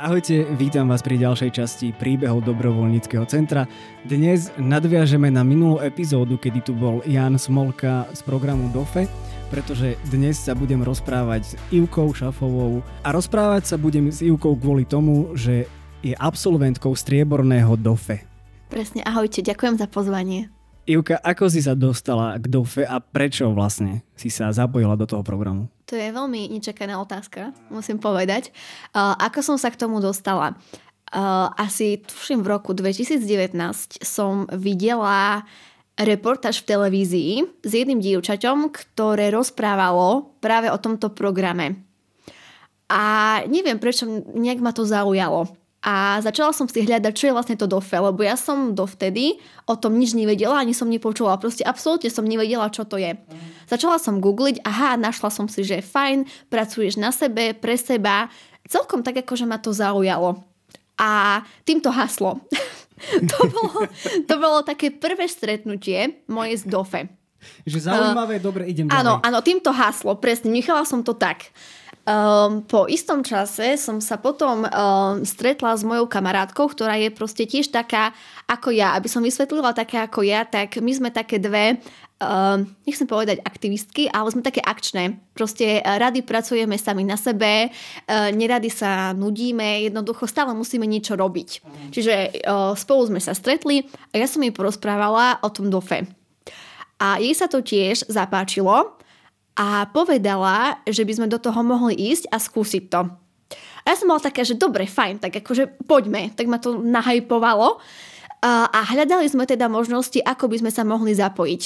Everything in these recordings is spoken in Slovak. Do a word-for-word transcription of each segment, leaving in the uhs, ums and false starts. Ahojte, vítam vás pri ďalšej časti príbehov dobrovoľníckeho centra. Dnes nadviažeme na minulú epizódu, kedy tu bol Jan Smolka z programu DOFE, pretože dnes sa budem rozprávať s Ivkou Šafovou a rozprávať sa budem s Ivkou kvôli tomu, že je absolventkou strieborného DOFE. Presne, ahojte, ďakujem za pozvanie. Ivka, ako si sa dostala k DOFE a prečo vlastne si sa zapojila do toho programu? To je veľmi nečakaná otázka, musím povedať. Uh, ako som sa k tomu dostala? Uh, asi tuším v roku dvetisícdevätnásť som videla reportáž v televízii s jedným dievčaťom, ktoré rozprávalo práve o tomto programe. A neviem prečo, nejak ma to zaujalo. A začala som si hľadať, čo je vlastne to DOFE, lebo ja som dovtedy o tom nič nevedela, ani som nepočula. Proste absolútne som nevedela, čo to je. Začala som googliť, aha, našla som si, že fajn, pracuješ na sebe, pre seba. Celkom tak, akože ma to zaujalo. A týmto haslo. to, bolo, to bolo také prvé stretnutie moje z DOFE. Že zaujímavé, uh, dobre, idem ďalej. Áno, áno, týmto haslo, presne, nechala som to tak. Um, po istom čase som sa potom um, stretla s mojou kamarátkou, ktorá je proste tiež taká ako ja. Aby som vysvetlila taká ako ja, tak my sme také dve, um, nechcem povedať aktivistky, ale sme také akčné. Proste rady pracujeme sami na sebe, uh, nerady sa nudíme, jednoducho stále musíme niečo robiť. Čiže uh, spolu sme sa stretli a ja som jej porozprávala o tom DOFE. A jej sa to tiež zapáčilo a povedala, že by sme do toho mohli ísť a skúsiť to. A ja som bola taká, že dobre, fajn, tak akože poďme. Tak ma to nahajpovalo. A hľadali sme teda možnosti, ako by sme sa mohli zapojiť.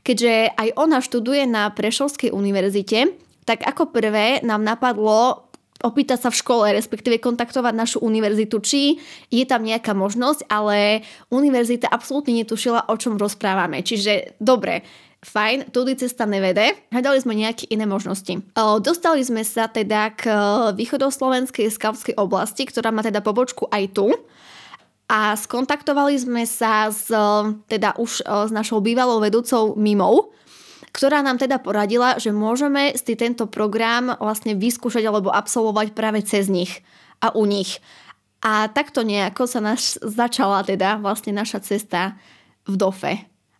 Keďže aj ona študuje na Prešovskej univerzite, tak ako prvé nám napadlo opýtať sa v škole, respektíve kontaktovať našu univerzitu, či je tam nejaká možnosť, ale univerzita absolútne netušila, o čom rozprávame. Čiže dobre, fajn, tudy cesta nevede. Hľadali sme nejaké iné možnosti. Dostali sme sa teda k východoslovenskej skautskej oblasti, ktorá má teda pobočku aj tu. A skontaktovali sme sa s, teda už s našou bývalou vedúcou Mimou, ktorá nám teda poradila, že môžeme si tento program vlastne vyskúšať alebo absolvovať práve cez nich a u nich. A takto nejako sa naš, začala teda vlastne naša cesta v DOFE.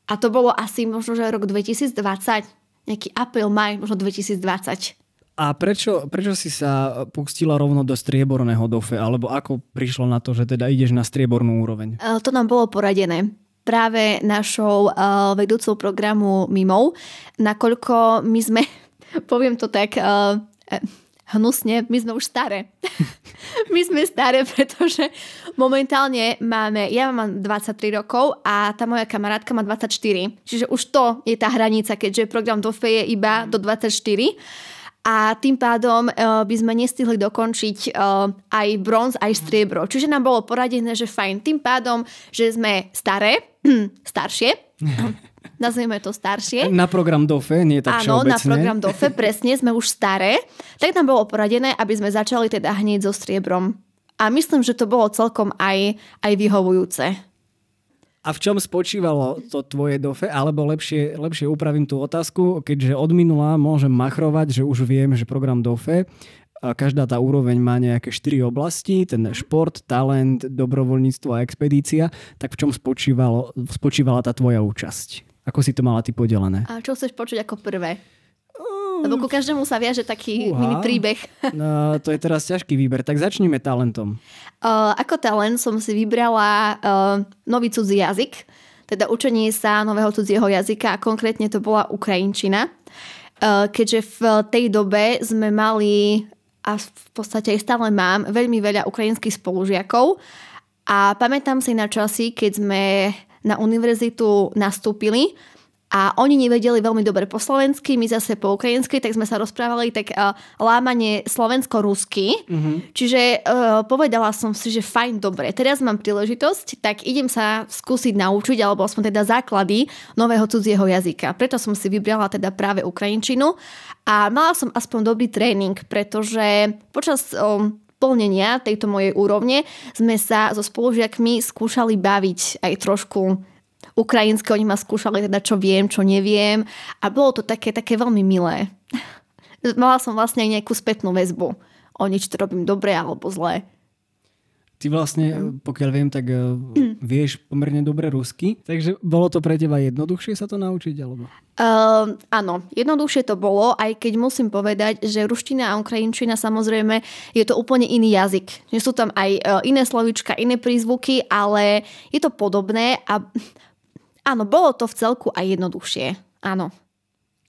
A to bolo asi možno, že rok dvetisícdvadsať, nejaký apríl, maj, možno dvetisícdvadsať. A prečo, prečo si sa pustila rovno do strieborného DOFE? Alebo ako prišlo na to, že teda ideš na striebornú úroveň? To nám bolo poradené práve našou uh, vedúcou programu Mimou, nakoľko my sme, poviem to tak uh, hnusne, my sme už staré. My sme staré, pretože momentálne máme, ja mám dvadsaťtri rokov a tá moja kamarátka má dvadsaťštyri. Čiže už to je tá hranica, keďže program DOFE je iba do dvadsaťštyri. A tým pádom by sme nestihli dokončiť aj bronz, aj striebro. Čiže nám bolo poradené, že fajn. Tým pádom, že sme staré, staršie, nazvime to staršie. Na program DOFE, nie tak všeobecne. Áno, na program DOFE, presne, sme už staré. Tak nám bolo poradené, aby sme začali teda hneď so striebrom. A myslím, že to bolo celkom aj, aj vyhovujúce. A v čom spočívalo to tvoje DOFE? Alebo lepšie, lepšie upravím tú otázku, keďže od minula môžem machrovať, že už viem, že program DOFE, každá tá úroveň má nejaké štyri oblasti, ten šport, talent, dobrovoľníctvo a expedícia, tak v čom spočívalo, spočívala tá tvoja účasť? Ako si to mala ty podelené? A čo chceš počuť ako prvé? Lebo ku každému sa viaže taký Uha. mini príbeh. No, to je teraz ťažký výber, tak začnime talentom. Uh, ako talent som si vybrala uh, nový cudzí jazyk, teda učenie sa nového cudzieho jazyka a konkrétne to bola ukrajinčina. Uh, keďže v tej dobe sme mali, a v podstate aj stále mám, veľmi veľa ukrajinských spolužiakov a pamätám si na časy, keď sme na univerzitu nastúpili, a oni nevedeli veľmi dobre po slovensky, my zase po ukrajinsky, tak sme sa rozprávali tak uh, lámanie slovensko-rusky. Mm-hmm. Čiže uh, povedala som si, že fajn, dobre, teraz mám príležitosť, tak idem sa skúsiť naučiť, alebo aspoň teda základy nového cudzieho jazyka. Preto som si vybrala teda práve ukrajinčinu a mala som aspoň dobrý tréning, pretože počas um, plnenia tejto mojej úrovne sme sa so spolužiakmi skúšali baviť aj trošku ukrajinské, oni ma skúšali teda, čo viem, čo neviem a bolo to také, také veľmi milé. Mala som vlastne aj nejakú spätnú väzbu o niečo, to robím dobre alebo zle. Ty vlastne, pokiaľ viem, tak vieš pomerne dobre rusky, takže bolo to pre teba jednoduchšie sa to naučiť? Alebo? Uh, áno, jednoduchšie to bolo, aj keď musím povedať, že ruština a ukrajinčina samozrejme je to úplne iný jazyk. Sú tam aj iné slovíčka, iné prízvuky, ale je to podobné a áno, bolo to v celku aj jednoduchšie, áno.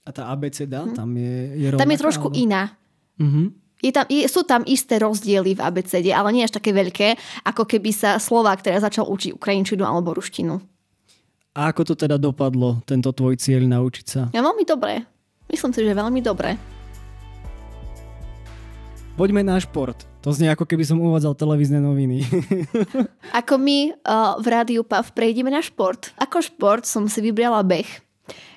A tá á bé cé dé, hm? tam je, je rovnaká? Tam je trošku alebo... iná. Mhm. Je tam, je, sú tam isté rozdiely v á bé cé dé, ale nie až také veľké, ako keby sa Slovák teraz začal učiť ukrajinčinu alebo ruštinu. A ako to teda dopadlo, tento tvoj cieľ naučiť sa? Ja veľmi dobre. Myslím si, že veľmi dobre. Poďme na šport. To znie, ako keby som uvádzal televízne noviny. Ako my uh, v Rádiu PaF prejdeme na šport. Ako šport som si vybrala beh.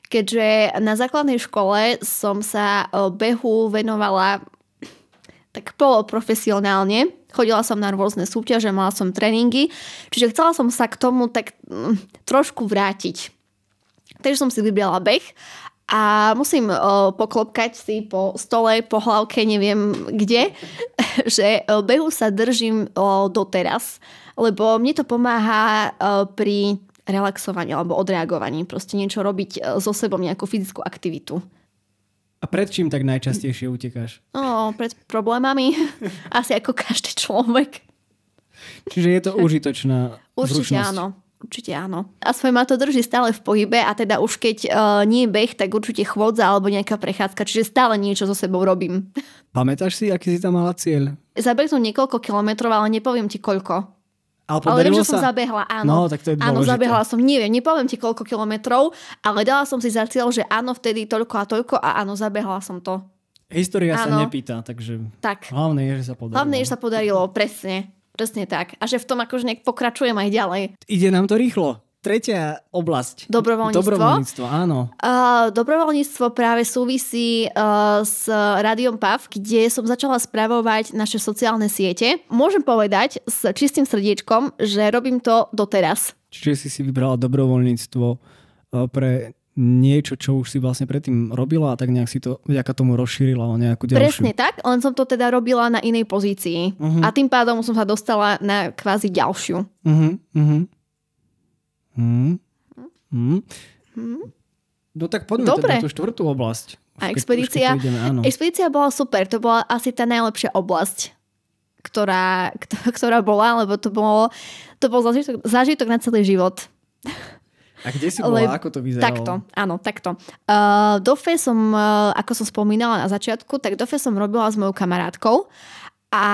Keďže na základnej škole som sa uh, behu venovala tak poloprofesionálne. Chodila som na rôzne súťaže, mala som tréningy, čiže chcela som sa k tomu tak trošku vrátiť. Takže som si vybrala beh a musím poklopkať si po stole, po hlavke, neviem kde, že behu sa držím doteraz, lebo mne to pomáha pri relaxovaní alebo odreagovaní, proste niečo robiť so sebou, nejakú fyzickú aktivitu. A pred čím tak najčastejšie utekáš? No, pred problémami. Asi ako každý človek. Čiže je to užitočná určite zručnosť. Áno. Určite áno. Aspoň ma to drží stále v pohybe a teda už keď uh, nie je beh, tak určite chôdza alebo nejaká prechádzka. Čiže stále niečo so sebou robím. Pamätáš si, aký si tam mala cieľ? Zabehnú niekoľko kilometrov, ale nepoviem ti koľko. Ale, ale viem, že sa? som zabehla, áno. No, tak to je áno, zabehla som, neviem, nepoviem ti koľko kilometrov, ale dala som si za cieľ, že áno, vtedy toľko a toľko a áno, zabehla som to. História áno. sa nepýta, takže tak. Hlavne je, že sa podarilo. Hlavne je, že sa podarilo, presne. Presne tak. A že v tom akože nejak pokračujem aj ďalej. Ide nám to rýchlo. Tretia oblasť. Dobrovoľníctvo. Dobrovoľníctvo, áno. Uh, dobrovoľníctvo práve súvisí uh, s Rádiom PaF, kde som začala spravovať naše sociálne siete. Môžem povedať s čistým srdiečkom, že robím to doteraz. Čiže si si vybrala dobrovoľníctvo uh, pre niečo, čo už si vlastne predtým robila a tak nejak si to vďaka tomu rozšírila o nejakú ďalšiu. Presne tak, len som to teda robila na inej pozícii. Uh-huh. A tým pádom som sa dostala na kvázi ďalšiu. Uh-huh, uh-huh. Hmm. Hmm. Hmm. No tak poďme Dobre. teda tú štvrtú oblasť. Už a expedícia, ke, ideme, expedícia bola super, to bola asi tá najlepšia oblasť, ktorá, ktorá bola, lebo to bolo, to bol zážitok, zážitok na celý život. A kde si bola? Le, ako to vyzeralo? Takto, áno, takto. Uh, DOFE som, uh, ako som spomínala na začiatku, tak DOFE som robila s mojou kamarátkou a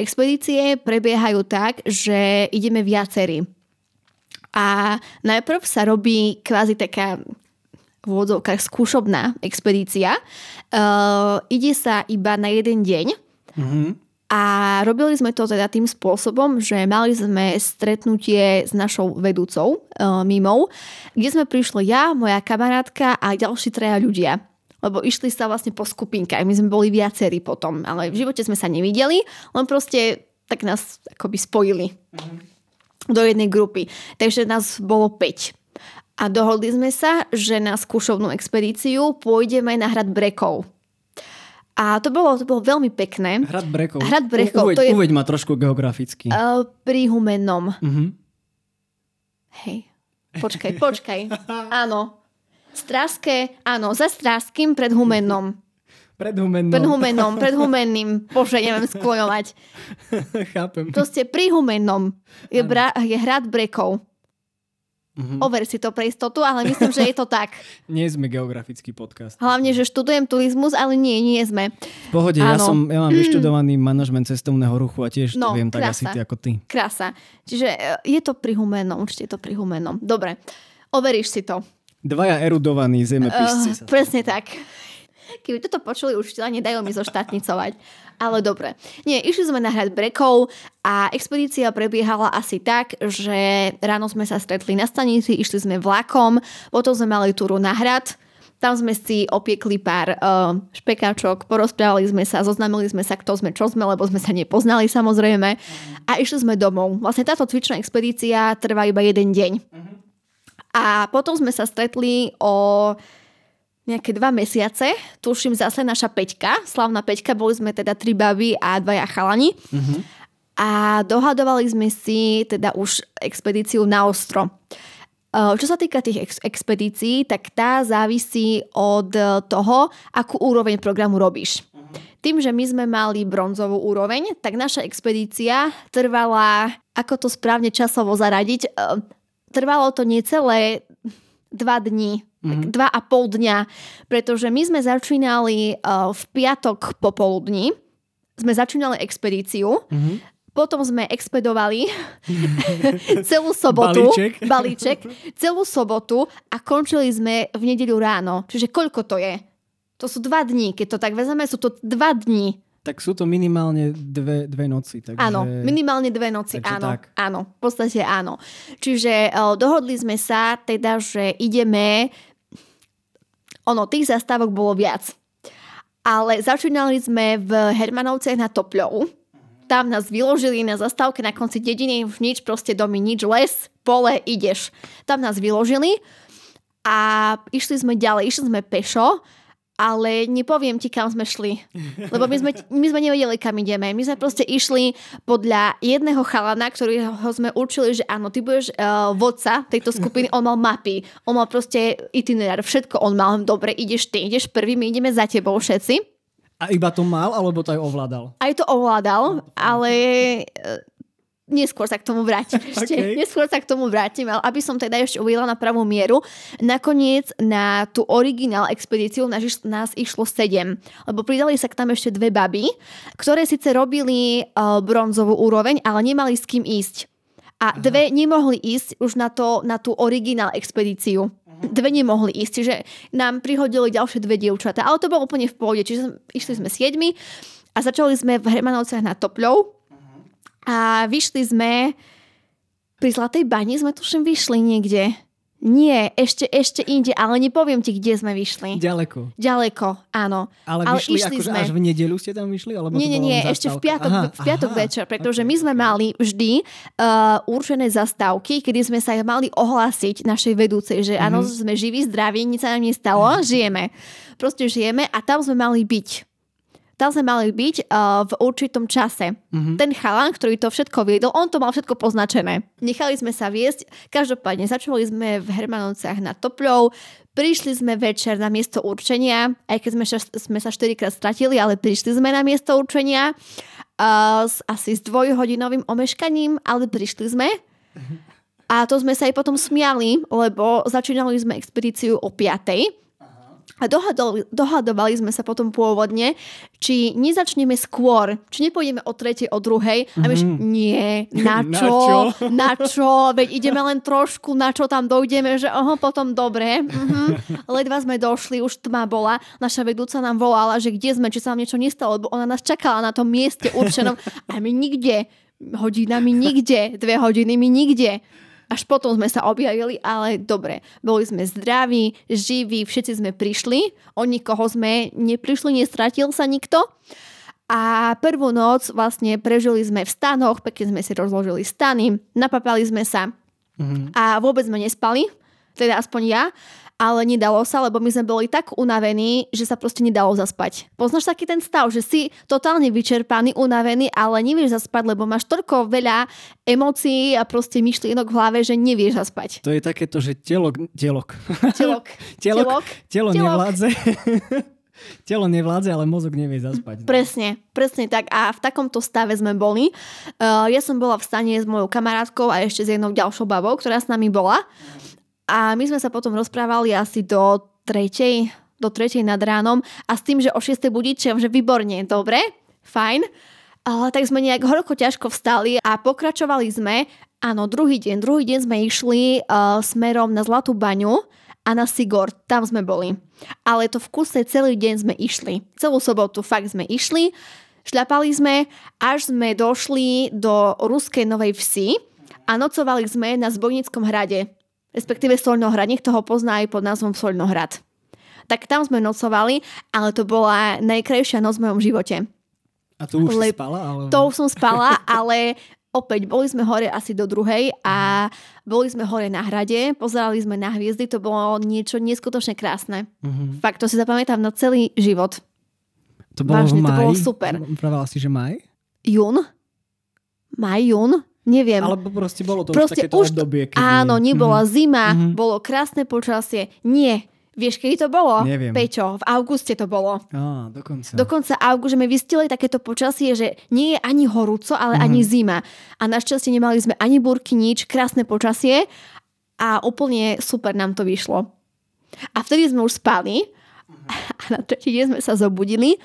expedície prebiehajú tak, že ideme viacerí. A najprv sa robí kvázi taká v úvodzovkách skúšobná expedícia. Uh, ide sa iba na jeden deň. Mm-hmm. A robili sme to teda tým spôsobom, že mali sme stretnutie s našou vedúcou, uh, Mimou, kde sme prišli ja, moja kamarátka a ďalší traja ľudia. Lebo išli sa vlastne po skupinkách. My sme boli viacerí potom, ale v živote sme sa nevideli, len proste tak nás akoby spojili. Mm-hmm. Do jednej grupy. Takže nás bolo päť. A dohodli sme sa, že na skúšovnú expedíciu pôjdeme na Hrad Brekov. A to bolo, to bolo veľmi pekné. Hrad Brekov. Hrad Brekov. Uveď, to je, uveď ma trošku geograficky. Uh, pri Humennom. Uh-huh. Hej. Počkaj, počkaj. Áno. Stráske, áno. Za Stráskym pred Humennom. Pred Humennom. Pred Humennom, pred Humenným. Bože, neviem skloňovať. Chápem. Proste pri Humennom je, bra, je Hrad Brekov. Mm-hmm. Over si to pre istotu, ale myslím, že je to tak. Nie sme geografický podcast. Hlavne, že študujem turizmus, ale nie, nie sme. V pohode, ja, som, ja mám mm. vyštudovaný manažment cestovného ruchu a tiež no, to viem tak krasa. Asi ty ako ty. Krása. Čiže je to pri Humennom, určite je to pri Humennom. Dobre, overíš si to. Dvaja erudovaní zemepisci. Uh, presne tak. Keby toto počuli učiteľa, nedajú mi zoštátnicovať. Ale dobre. Nie, išli sme na Hrad Brekov a expedícia prebiehala asi tak, že ráno sme sa stretli na stanici, išli sme vlakom, potom sme mali túru na hrad. Tam sme si opiekli pár uh, špekáčok, porozprávali sme sa, zoznamili sme sa, kto sme, čo sme, lebo sme sa nepoznali samozrejme. A išli sme domov. Vlastne táto cvičná expedícia trvá iba jeden deň. A potom sme sa stretli o... nejaké dva mesiace, tuším zase naša Peťka, slavná Peťka, boli sme teda tri baby a dvaja chalani. Mm-hmm. a dohadovali sme si teda už expedíciu na ostro. Čo sa týka tých ex- expedícií, tak tá závisí od toho, akú úroveň programu robíš. Tým, že my sme mali bronzovú úroveň, tak naša expedícia trvala, ako to správne časovo zaradiť, trvalo to necelé dva dni, mm-hmm. dva a pol dňa, pretože my sme začínali v piatok popoludní, sme začínali expedíciu, mm-hmm. Potom sme expedovali celú sobotu, balíček. balíček, celú sobotu a končili sme v nedeľu ráno. Čiže koľko to je? To sú dva dní, keď to tak vezmeme, sú to dva dní. Tak sú to minimálne dve, dve noci. Takže... Áno, minimálne dve noci, takže áno. Tak. Áno, v podstate áno. Čiže uh, dohodli sme sa teda, že ideme, ono, tých zastávok bolo viac. Ale začínali sme v Hermanovciach na Topľovu. Tam nás vyložili na zastávke na konci dediny, už nič, proste domy, nič, les, pole, ideš. Tam nás vyložili a išli sme ďalej, išli sme pešo, ale nepoviem ti, kam sme šli. Lebo my sme, my sme nevedeli, kam ideme. My sme proste išli podľa jedného chalana, ktorého sme určili, že áno, ty budeš uh, vodca tejto skupiny, on mal mapy, on mal proste itinerár, všetko on mal, dobre, ideš ty, ideš prvý, my ideme za tebou všetci. A iba to mal, alebo to aj ovládal? Aj to ovládal, ale neskôr sa k tomu vrátim. Ešte. Okay. Neskôr sa k tomu vrátim, ale aby som teda ešte uviedla na pravú mieru. Nakoniec na tú originál expedíciu nás išlo sedem, lebo pridali sa k tam ešte dve baby, ktoré síce robili bronzovú úroveň, ale nemali s kým ísť. A Aha. dve nemohli ísť už na, to, na tú originál expedíciu. Dve nemohli ísť, čiže nám prihodili ďalšie dve dievčatá, ale to bolo úplne v pohode, čiže išli sme siedmi a začali sme v Hermanovciach na Topľou a vyšli sme pri Zlatej Bani, sme tuším vyšli niekde. Nie, ešte, ešte inde, ale nepoviem ti, kde sme vyšli. Ďaleko. Ďaleko, áno. Ale, ale vyšli, išli akože sme. Až v nedeľu ste tam vyšli? Alebo nie, nie, nie, ešte v piatok, aha, v piatok aha, večer, pretože okay, my sme mali vždy uh, určené zastávky, kedy sme sa mali ohlásiť našej vedúcej, že áno, mm-hmm. sme živí, zdraví, nič sa nám nestalo, žijeme. Proste žijeme a tam sme mali byť. Tam sme mali byť uh, v určitom čase. Mm-hmm. Ten chalan, ktorý to všetko viedol, on to mal všetko poznačené. Nechali sme sa viesť. Každopádne začali sme v Hermanovciach na Topľou. Prišli sme večer na miesto určenia, aj keď sme, šas, sme sa štyrikrát stratili, ale prišli sme na miesto určenia uh, s asi s dvojhodinovým omeškaním, ale prišli sme. A to sme sa aj potom smiali, lebo začínali sme expedíciu o piatej. A dohadovali, dohadovali sme sa potom pôvodne, či nezačneme skôr, či nepôjdeme o tretej, o druhej. A myš, mm. nie, na čo? Na čo? čo? Veď ideme len trošku, na čo tam dojdeme, že oho, potom dobre. Mm-hmm. Ledva sme došli, už tma bola. Naša vedúca nám volala, že kde sme, či sa nám niečo nestalo, lebo ona nás čakala na tom mieste určenom. A my nikde, hodinami nikde, dve hodiny my nikde. Až potom sme sa objavili, ale dobre, boli sme zdraví, živí, všetci sme prišli, o nikoho sme neprišli, nestratil sa nikto. A prvú noc vlastne prežili sme v stanoch, pekne sme si rozložili stany, napapali sme sa mhm. a vôbec sme nespali, teda aspoň ja, ale nedalo sa, lebo my sme boli tak unavení, že sa proste nedalo zaspať. Poznáš taký ten stav, že si totálne vyčerpaný, unavený, ale nevieš zaspať, lebo máš toľko veľa emócií a proste myšlienok v hlave, že nevieš zaspať. To je takéto, že telok... Telok. Telok. telok. Telo nevládze. Telo nevládze, ale mozog nevie zaspať. Presne, presne tak. A v takomto stave sme boli. Uh, ja som bola v stane s mojou kamarátkou a ešte s jednou ďalšou babou, ktorá s nami bola. A my sme sa potom rozprávali asi do tretej, do tretej nad ránom a s tým, že o šiestej budíčem, že výborne, dobre, fajn. Ale tak sme nejak horko ťažko vstali a pokračovali sme. Áno, druhý deň, druhý deň sme išli uh, smerom na Zlatú Baňu a na Sigord, tam sme boli. Ale to v kuse celý deň sme išli. Celú sobotu fakt sme išli, šľapali sme, až sme došli do Ruskej Novej Vsi a nocovali sme na Zbojníckom hrade. Respektíve Solnohrad, nech toho pozná aj pod názvom Solnohrad. Tak tam sme nocovali, ale to bola najkrajšia noc v mojom živote. A to už Le- spala? Ale... To už som spala, ale opäť boli sme hore asi do druhej a boli sme hore na hrade, pozerali sme na hviezdy, to bolo niečo neskutočne krásne. Mm-hmm. Fakt, to si zapamätám na celý život. To bolo vážne, v máji? To bolo super. Pravila si, že maj? Jún. majún, neviem. Alebo proste bolo to proste už takéto už obdobie. Kedy... Áno, nebola mm-hmm. zima, mm-hmm. bolo krásne počasie. Nie. Vieš, kedy to bolo? Neviem. Peťo, v auguste to bolo. Á, dokonca. Dokonca august, že my vystili takéto počasie, že nie je ani horúco, ale mm-hmm. ani zima. A našťastie nemali sme ani búrky, nič, krásne počasie a úplne super nám to vyšlo. A vtedy sme už spali a na tretí deň sme sa zobudili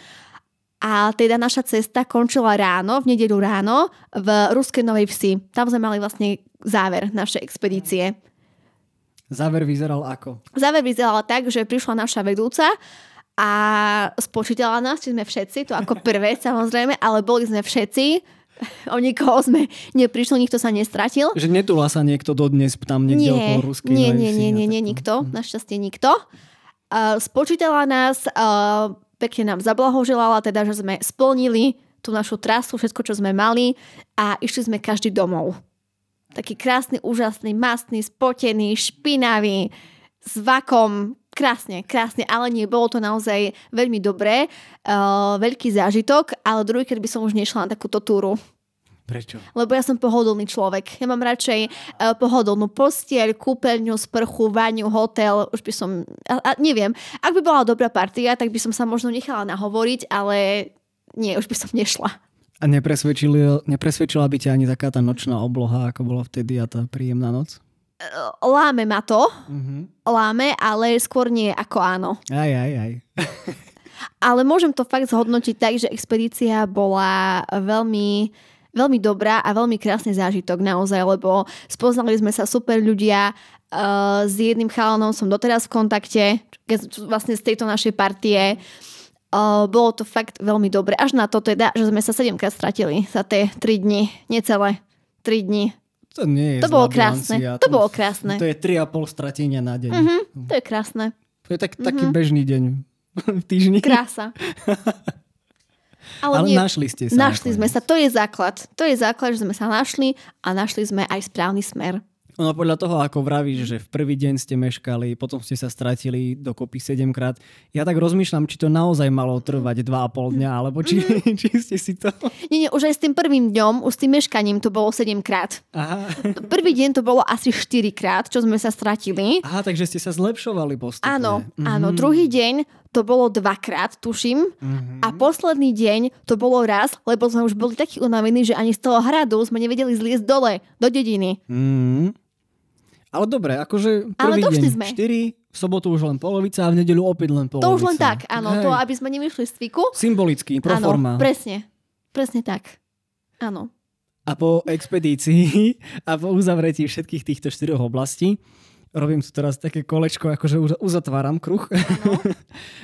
a teda naša cesta končila ráno, v nedeľu ráno v Ruskej Novej Vsi. Tam sme mali vlastne záver našej expedície. Záver vyzeral ako? Záver vyzeral tak, že prišla naša vedúca a spočítala nás, či sme všetci, to ako prvé samozrejme, ale boli sme všetci. O nikoho sme neprišli, nikto sa nestratil. Že netúla sa niekto dodnes tam niekde okolo Ruskej Novej Vsi? Nie, nie, nie, nie, nikto. Hm. Našťastie nikto. Uh, spočítala nás, uh, pekne nám zablahoželala, teda, že sme splnili tú našu trasu, všetko, čo sme mali a išli sme každý domov. Taký krásny, úžasný, mastný, spotený, špinavý, s vakom. Krásne, krásne, ale nie, bolo to naozaj veľmi dobré, uh, veľký zážitok, ale druhýkrát by som už nešla na takúto túru. Prečo? Lebo ja som pohodlný človek. Ja mám radšej uh, pohodlnú posteľ, kúpeľňu, sprchu, vaňu, hotel, už by som, a, a, neviem, ak by bola dobrá partia, tak by som sa možno nechala nahovoriť, ale nie, už by som nešla. A nepresvedčila by ťa ani taká tá nočná obloha, ako bola vtedy a tá príjemná noc? Láme ma to. Mm-hmm. Láme, ale skôr nie ako áno. Aj, aj, aj. Ale môžem to fakt zhodnotiť tak, že expedícia bola veľmi, veľmi dobrá a veľmi krásny zážitok naozaj, lebo spoznali sme sa super ľudia. S jedným chalanom som doteraz v kontakte, vlastne z tejto našej partie. Bolo to fakt veľmi dobre. Až na to teda, že sme sa sedemkrát stratili za tie tri dni. Necelé tri dni. To nie je to bolo krásne. To, to bolo krásne. To je tri a pol stratenia na deň. Uh-huh, to je krásne. To je tak, taký uh-huh. bežný deň v týždni. Krása. Ale Ale nie, našli ste sa. Našli sme sa. To je základ. To je základ, že sme sa našli a našli sme aj správny smer. No podľa toho, ako vravíš, že v prvý deň ste meškali, potom ste sa stratili dokopy sedemkrát. Ja tak rozmýšľam, či to naozaj malo trvať dva a pol dňa, alebo či, mm. či ste si to... Nie, nie, už aj s tým prvým dňom, už s tým meškaním to bolo sedemkrát. Aha. Prvý deň to bolo asi štyrikrát, čo sme sa stratili. Aha, takže ste sa zlepšovali postupne. Áno, mm. áno. Druhý deň to bolo dvakrát, tuším. Mm. A posledný deň to bolo raz, lebo sme už boli takí unavení, že ani z toho hradu sme nevedeli zliesť dole, do dediny. Mm. Ale dobre, akože prvý deň sme. štyri, v sobotu už len polovica a v nedeľu opäť len polovica. To už len tak, áno, hej. To aby sme nevyšli z cviku. Symbolicky, pro áno, forma. Áno, presne, presne tak, áno. A po expedícii a po uzavretí všetkých týchto štyroch oblastí robím tu teraz také kolečko, akože uzatváram kruh.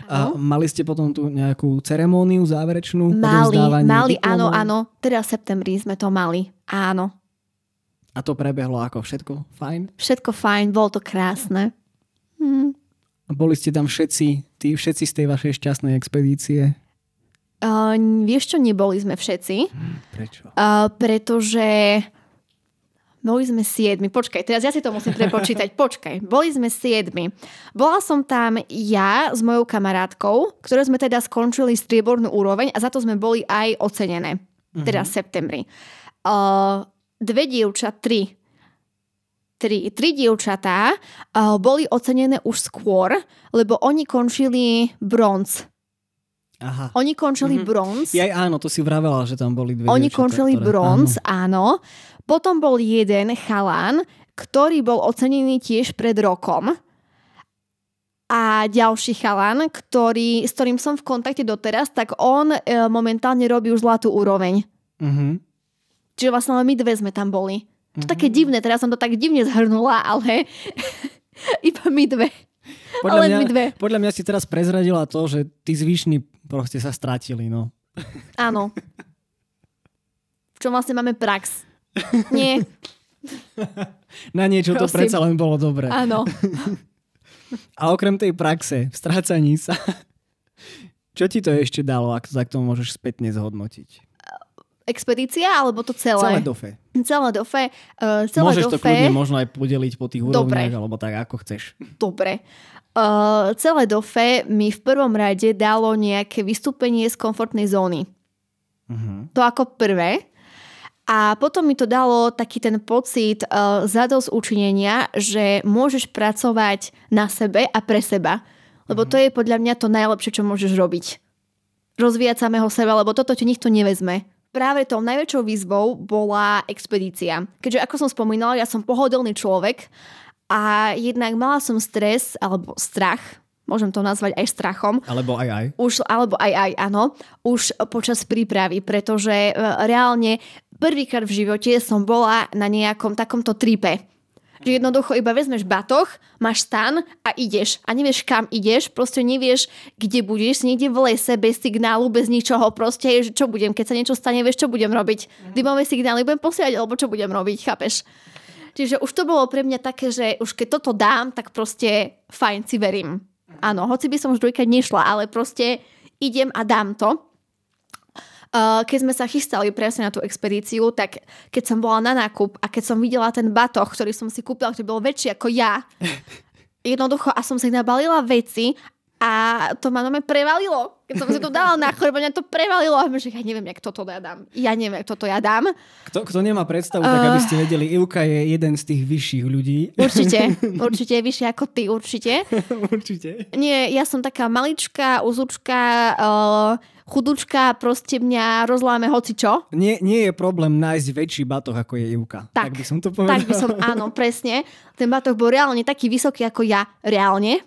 Áno. A mali ste potom tu nejakú ceremóniu záverečnú? Mali, mali, diplomov. áno, áno. Teda v septembri sme to mali, áno. A to prebehlo ako? Všetko fajn? Všetko fajn, bolo to krásne. Hm. A boli ste tam všetci, tí všetci z tej vašej šťastnej expedície? Uh, vieš čo, neboli sme všetci. Hm, prečo? Uh, pretože boli sme siedmi. Počkaj, teraz ja si to musím prepočítať. Počkaj, boli sme siedmi. Bola som tam ja s mojou kamarátkou, ktoré sme teda skončili striebornú úroveň a za to sme boli aj ocenené. Uh-huh. Teda v septembri. Uh, Dve dievča, tri. Tri, tri dievčatá uh, boli ocenené už skôr, lebo oni končili bronz. Aha. Oni končili mm-hmm. bronz. Ja áno, to si vravela, že tam boli dve Oni dievčatá, končili ktoré... bronz, áno. áno. Potom bol jeden chalán, ktorý bol ocenený tiež pred rokom. A ďalší chalán, ktorý, s ktorým som v kontakte doteraz, tak on uh, momentálne robí už zlatú úroveň. Mhm. Čiže vlastne my dve sme tam boli. To mm-hmm. také divné, teraz som to tak divne zhrnula, ale iba my dve. Podľa, ale mňa, my dve. podľa mňa si teraz prezradila to, že tí zvyšní proste sa stratili, no. Áno. V čom vlastne máme prax. Nie. Na niečo Prosím. To predsa len bolo dobré. Áno. A okrem tej praxe, v strácaní sa, čo ti to ešte dalo, ak to takto môžeš spätne zhodnotiť? Expedícia, alebo to celé? Celé dofe. Celé dofe. Uh, celé Môžeš dofe. To kľudne možno aj podeliť po tých úrovniach, alebo tak, ako chceš. Dobre. Uh, celé dofe mi v prvom rade dalo nejaké vystúpenie z komfortnej zóny. Uh-huh. To ako prvé. A potom mi to dalo taký ten pocit uh, zadosťučinenia, že môžeš pracovať na sebe a pre seba. Lebo to je podľa mňa to najlepšie, čo môžeš robiť. Rozvíjať samého seba, lebo toto ti nikto nevezme. Práve tou najväčšou výzvou bola expedícia. Keďže, ako som spomínala, ja som pohodlný človek a jednak mala som stres alebo strach, môžem to nazvať aj strachom. Alebo aj aj. Už, alebo aj aj, áno. Už počas prípravy, pretože reálne prvýkrát v živote som bola na nejakom takomto tripe. Že jednoducho iba vezmeš batoh, máš stan a ideš. A nevieš, kam ideš, proste nevieš, kde budeš, niekde v lese, bez signálu, bez ničoho, proste, čo budem, keď sa niečo stane, vieš, čo budem robiť. Dymové signály budem posielať, alebo čo budem robiť, chápeš? Čiže už to bolo pre mňa také, že už keď toto dám, tak proste fajn, si verím. Áno, hoci by som už dvojkrát nešla, ale proste idem a dám to. Keď sme sa chystali presne na tú expedíciu, tak keď som bola na nákup a keď som videla ten batoh, ktorý som si kúpila, ktorý bol väčší ako ja, jednoducho a som si nabalila veci a to ma nome prevalilo. Keď som si to dala na chorbu, mňa to prevalilo. A že ja neviem, jak toto ja dám. Ja neviem, jak toto ja dám. Kto, kto nemá predstavu, uh... tak aby ste vedeli, Ivka je jeden z tých vyšších ľudí. Určite. Určite je vyššie ako ty, určite. Určite. Nie, ja som taká maličká, uzučka, uh... chudučka, proste mňa rozláme hocičo. Nie, nie je problém nájsť väčší batoh, ako je Ivka. Tak, tak by som to povedala. Tak by som, áno, presne. Ten batoh bol reálne taký vysoký, ako ja, reálne.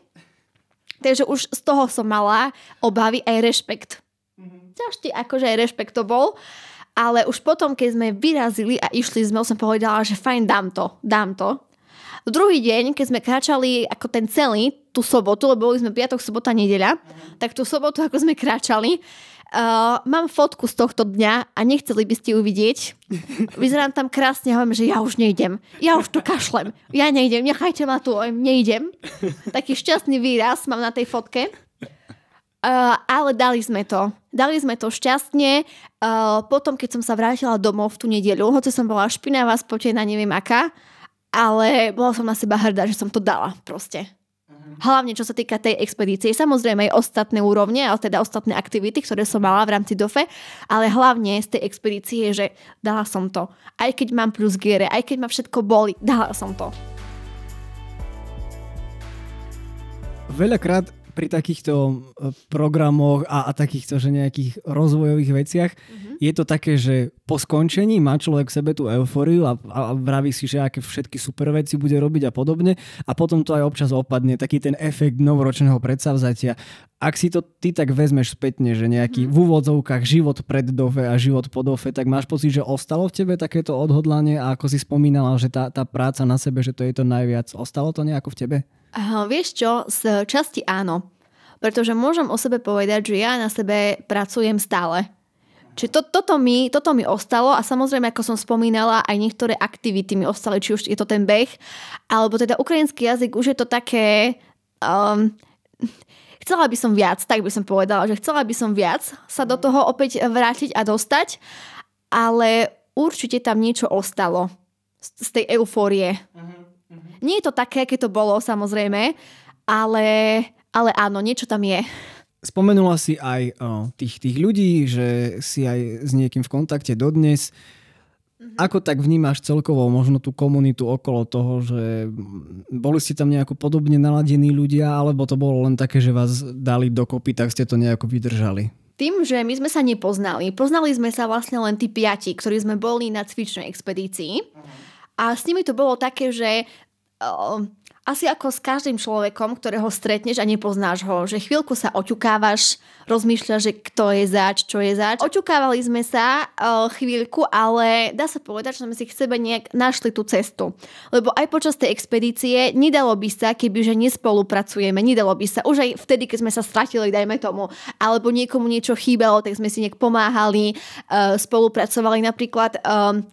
Takže už z toho som mala obavy aj rešpekt. Mm-hmm. Ťažký, akože aj rešpekt to bol. Ale už potom, keď sme vyrazili a išli sme, som povedala, že fajn, dám to, dám to. Druhý deň, keď sme kráčali ako ten celý, tú sobotu, lebo boli sme piatok, sobota, nedeľa, tak tú sobotu, ako sme kráčali, uh, mám fotku z tohto dňa a nechceli by ste ju vidieť. Vyzerám tam krásne a hovorím, že ja už nejdem. Ja už tu kašlem. Ja nejdem, nechajte ma tu, nejdem. Taký šťastný výraz mám na tej fotke. Uh, ale dali sme to. Dali sme to šťastne. Uh, potom, keď som sa vrátila domov v tú nedeľu, hoci som bola špinavá, spotená, neviem aká, ale bola som na seba hrdá, že som to dala proste. Hlavne, čo sa týka tej expedície. Samozrejme aj ostatné úrovne, ale teda ostatné aktivity, ktoré som mala v rámci DOFE, ale hlavne z tej expedície, že dala som to. Aj keď mám plus giere, aj keď ma všetko boli, dala som to. Veľakrát pri takýchto programoch a, a takýchto, že nejakých rozvojových veciach, mm-hmm. je to také, že po skončení má človek v sebe tú eufóriu a, a vraví si, že aké všetky super veci bude robiť a podobne. A potom to aj občas opadne, taký ten efekt novoročného predsavzatia. Ak si to ty tak vezmeš spätne, že nejaký mm. v úvodzovkách život pred DOFE a život po DOFE, tak máš pocit, že ostalo v tebe takéto odhodlanie a ako si spomínala, že tá, tá práca na sebe, že to je to najviac. Ostalo to nejako v tebe? Uh, vieš čo, z časti áno. Pretože môžem o sebe povedať, že ja na sebe pracujem stále. Čiže to, toto, mi, toto mi ostalo a samozrejme, ako som spomínala, aj niektoré aktivity mi ostali, či už je to ten beh, alebo teda ukrajinský jazyk, už je to také... Um, chcela by som viac, tak by som povedala, že chcela by som viac sa do toho opäť vrátiť a dostať, ale určite tam niečo ostalo z, z tej eufórie. Uh-huh, uh-huh. Nie je to také, aké to bolo, samozrejme, ale, ale áno, niečo tam je. Spomenula si aj o, tých, tých ľudí, že si aj s niekým v kontakte dodnes. Mm-hmm. Ako tak vnímaš celkovo možno tú komunitu okolo toho, že boli ste tam nejako podobne naladení ľudia, alebo to bolo len také, že vás dali dokopy, tak ste to nejako vydržali? Tým, že my sme sa nepoznali. Poznali sme sa vlastne len tí piati, ktorí sme boli na cvičnej expedícii. Mm-hmm. A s nimi to bolo také, že... Uh, Asi ako s každým človekom, ktorého stretneš a nepoznáš ho, že chvíľku sa oťukávaš, rozmýšľaš, že kto je zač, čo je zač. Oťukávali sme sa e, chvíľku, ale dá sa povedať, že sme si k sebe nejak našli tú cestu. Lebo aj počas tej expedície nedalo by sa, kebyže nespolupracujeme, nedalo by sa. Už aj vtedy, keď sme sa stratili, dajme tomu, alebo niekomu niečo chýbalo, tak sme si nejak pomáhali, e, spolupracovali napríklad e,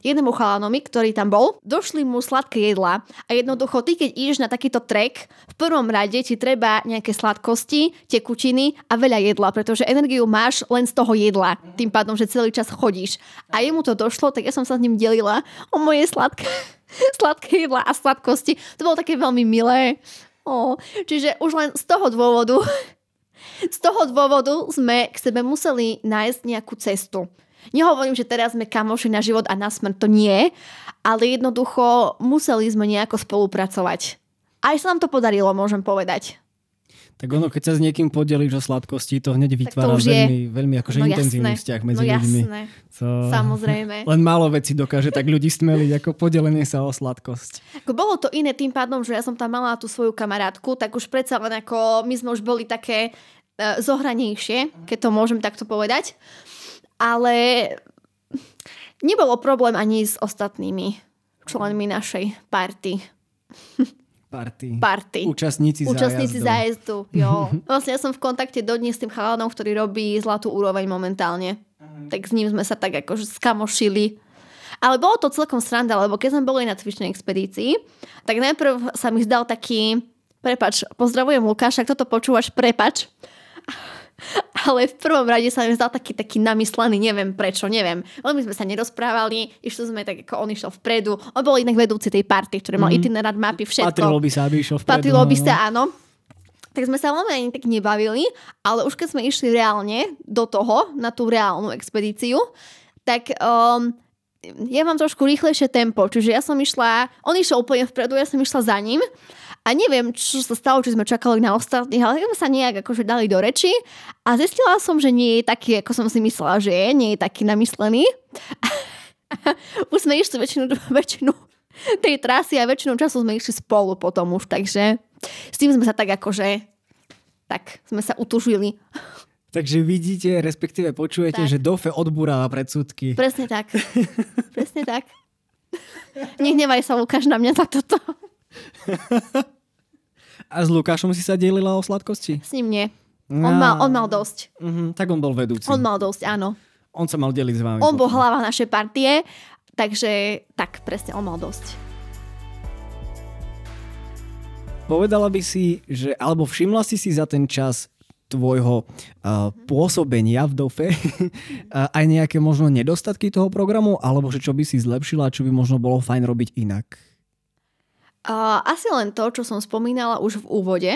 jednému chalanovi, ktorý tam bol. Došli mu sladké jedlá a jednoducho ty, keď ideš na taký takýto trek, v prvom rade ti treba nejaké sladkosti, tekutiny a veľa jedla, pretože energiu máš len z toho jedla, tým pádom, že celý čas chodíš. A jemu to došlo, tak ja som sa s ním delila o moje sladké, sladké jedla a sladkosti. To bolo také veľmi milé. Oh, čiže už len z toho dôvodu z toho dôvodu sme k sebe museli nájsť nejakú cestu. Nehovorím, že teraz sme kamoši na život a na smrť, to nie, ale jednoducho museli sme nejako spolupracovať. Aj sa nám to podarilo, môžem povedať. Tak ono, keď sa s niekým podelíš o sladkosti, to hneď vytvára to veľmi, veľmi akože no intenzívny jasné. vzťah medzi no ľuďmi. No jasné, to... samozrejme. Len málo vecí dokáže tak ľudí stmeliť, ako podelenie sa o sladkosť. Ako bolo to iné tým pádom, že ja som tam mala tú svoju kamarátku, tak už predsa len ako my sme už boli také uh, zohranejšie, keď to môžem takto povedať. Ale nebolo problém ani s ostatnými členmi našej party. Party. Party. Účastníci, Účastníci zájazdu. zájazdu. Jo. Vlastne ja som v kontakte dodnes s tým chalanom, ktorý robí Zlatú úroveň momentálne. Aha. Tak s ním sme sa tak akože skamošili. Ale bolo to celkom sranda, lebo keď sme boli na cvičnej expedícii, tak najprv sa mi zdal taký, prepač, pozdravujem Lukáša, ak toto počúvaš, prepač. Ale v prvom rade sa mi zdal taký, taký namyslený, neviem prečo, neviem. My sme sa nerozprávali, išli sme tak, ako on išiel vpredu. On bol inak vedúci tej party, ktorý mal mm-hmm. itinerár, mapy, všetko. Patrilo by sa, aby išiel vpredu. Patrilo by sa, áno. Tak sme sa veľmi ani tak nebavili, ale už keď sme išli reálne do toho, na tú reálnu expedíciu, tak um, ja mám trošku rýchlejšie tempo. Čiže ja som išla, on išiel úplne vpredu, ja som išla za ním. A neviem, čo sa stalo, či sme čakali na ostatných, ale sme sa nejak akože dali do reči a zistila som, že nie je taký, ako som si myslela, že je, nie je taký namyslený. Už sme išli väčšinu, väčšinu tej trasy a väčšinu času sme išli spolu potom už, takže s tým sme sa tak akože, tak sme sa utužili. Takže vidíte, respektíve počujete, tak. Že Dofe odbúrala predsudky. Presne tak. Presne tak. Nehnevaj sa, Lukáš, na mňa za toto. A s Lukášom si sa delila o sladkosti? S ním nie. On, ja. mal, on mal dosť. Uh-huh, tak on bol vedúci. On mal dosť, áno. On sa mal deliť s vami. On potom. Bol hlava našej partie, takže tak, presne, on mal dosť. Povedala by si, že, alebo všimla si si za ten čas tvojho uh, pôsobenia v Dofe aj nejaké možno nedostatky toho programu, alebo že čo by si zlepšila, čo by možno bolo fajn robiť inak? Asi len to, čo som spomínala už v úvode,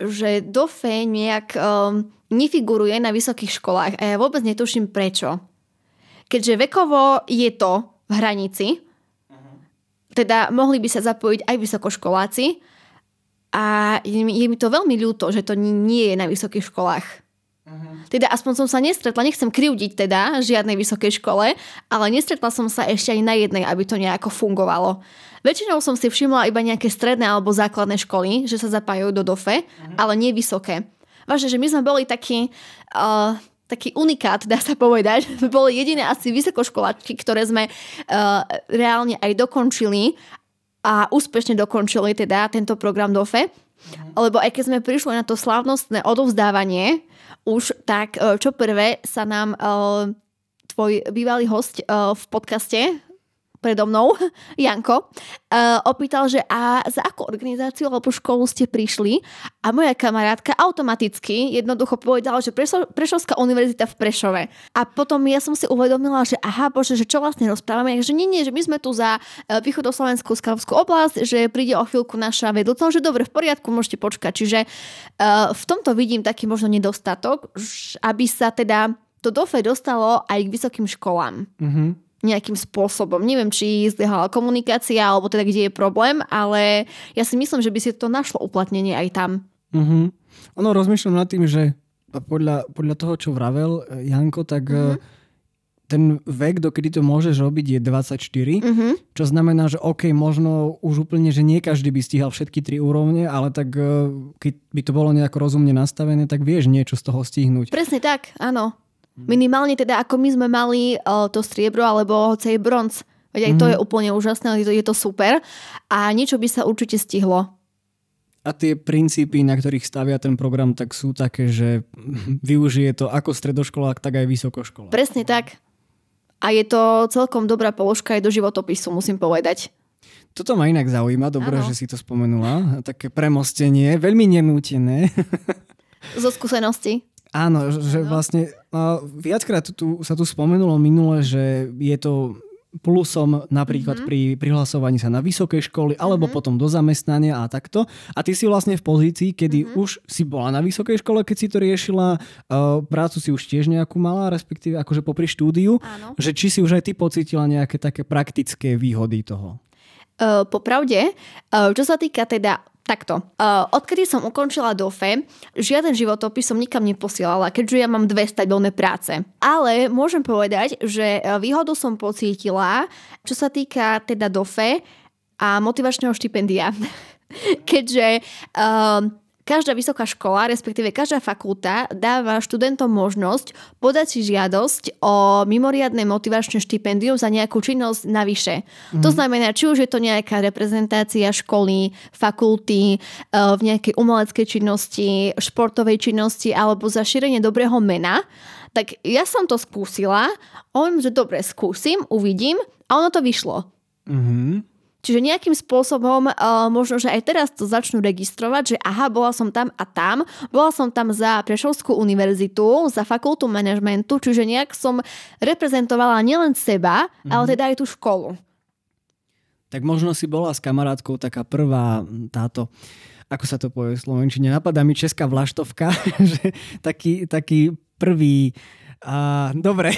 že Dofe nejak um, nefiguruje na vysokých školách a ja vôbec netuším prečo. Keďže vekovo je to v hranici, teda mohli by sa zapojiť aj vysokoškoláci a je mi, je mi to veľmi ľúto, že to nie je na vysokých školách. Teda aspoň som sa nestretla, nechcem krivdiť teda žiadnej vysokej škole, ale nestretla som sa ešte aj na jednej, aby to nejako fungovalo. Väčšinou som si všimla iba nejaké stredné alebo základné školy, že sa zapájajú do Dofe, ale nie vysoké. Vážne, že my sme boli taký, uh, taký unikát, dá sa povedať. Boli jediné asi vysokoškoláčky, ktoré sme uh, reálne aj dokončili a úspešne dokončili teda tento program Dofe. Lebo aj keď sme prišli na to slávnostné odovzdávanie, už tak čo prvé sa nám uh, tvoj bývalý host uh, v podcaste predo mnou, Janko, uh, opýtal, že a za akú organizáciu alebo školu ste prišli a moja kamarátka automaticky jednoducho povedala, že Prešo- Prešovská univerzita v Prešove. A potom ja som si uvedomila, že aha, bože, že čo vlastne rozprávame, že nie, nie, že my sme tu za uh, východoslovenskú Skavskú oblasť, že príde o chvíľku naša vedúca, že dobre, v poriadku, môžete počkať. Čiže uh, v tomto vidím taký možno nedostatok, aby sa teda to Dofe dostalo aj k vysokým školám. Mhm. Nejakým spôsobom. Neviem, či zlyhala komunikácia, alebo teda kde je problém, ale ja si myslím, že by si to našlo uplatnenie aj tam. Uh-huh. Ono, rozmýšľam nad tým, že podľa, podľa toho, čo vravel Janko, tak uh-huh. ten vek, dokedy to môžeš robiť, je dvadsaťštyri, uh-huh. čo znamená, že OK, možno už úplne, že nie každý by stíhal všetky tri úrovne, ale tak uh, keď by to bolo nejako rozumne nastavené, tak vieš niečo z toho stihnúť. Presne tak, áno. Minimálne teda, ako my sme mali uh, to striebro, alebo hoci aj bronz. Veď aj mm. to je úplne úžasné, je to, je to super. A niečo by sa určite stihlo. A tie princípy, na ktorých stavia ten program, tak sú také, že využije to ako stredoškolák, tak aj vysokoškolák. Presne tak. A je to celkom dobrá položka aj do životopisu, musím povedať. Toto ma inak zaujíma, dobré, že si to spomenula. Také premostenie, veľmi nenútené. Zo skúsenosti. Áno, že vlastne viackrát tu, sa tu spomenulo minule, že je to plusom napríklad mm-hmm. pri prihlasovaní sa na vysoké školy alebo mm-hmm. potom do zamestnania a takto. A ty si vlastne v pozícii, kedy mm-hmm. už si bola na vysokej škole, keď si to riešila, uh, prácu si už tiež nejakú mala, respektíve akože popri štúdiu, áno. že či si už aj ty pocítila nejaké také praktické výhody toho? Uh, popravde, uh, čo sa týka teda takto. Uh, odkedy som ukončila DOFE, žiaden životopis som nikam neposielala, keďže ja mám dve stabilné práce. Ale môžem povedať, že výhodu som pocítila, čo sa týka teda DOFE a motivačného štipendia. Keďže uh, každá vysoká škola, respektíve každá fakulta dáva študentom možnosť podať si žiadosť o mimoriadne motivačné štipendium za nejakú činnosť navyše. Mm-hmm. To znamená, či už je to nejaká reprezentácia školy, fakulty, v nejakej umeleckej činnosti, športovej činnosti alebo za šírenie dobrého mena. Tak ja som to skúsila, hovorím, že dobre, skúsim, uvidím a ono to vyšlo. Mhm. Čiže nejakým spôsobom, uh, možno, že aj teraz to začnú registrovať, že aha, bola som tam a tam, bola som tam za Prešovskú univerzitu, za fakultu manažmentu, čiže nejak som reprezentovala nielen seba, mm-hmm. ale teda aj tú školu. Tak možno si bola s kamarátkou taká prvá táto, ako sa to povie v slovenčine, napadá mi česká vlaštovka, že taký, taký prvý... Uh, dobre.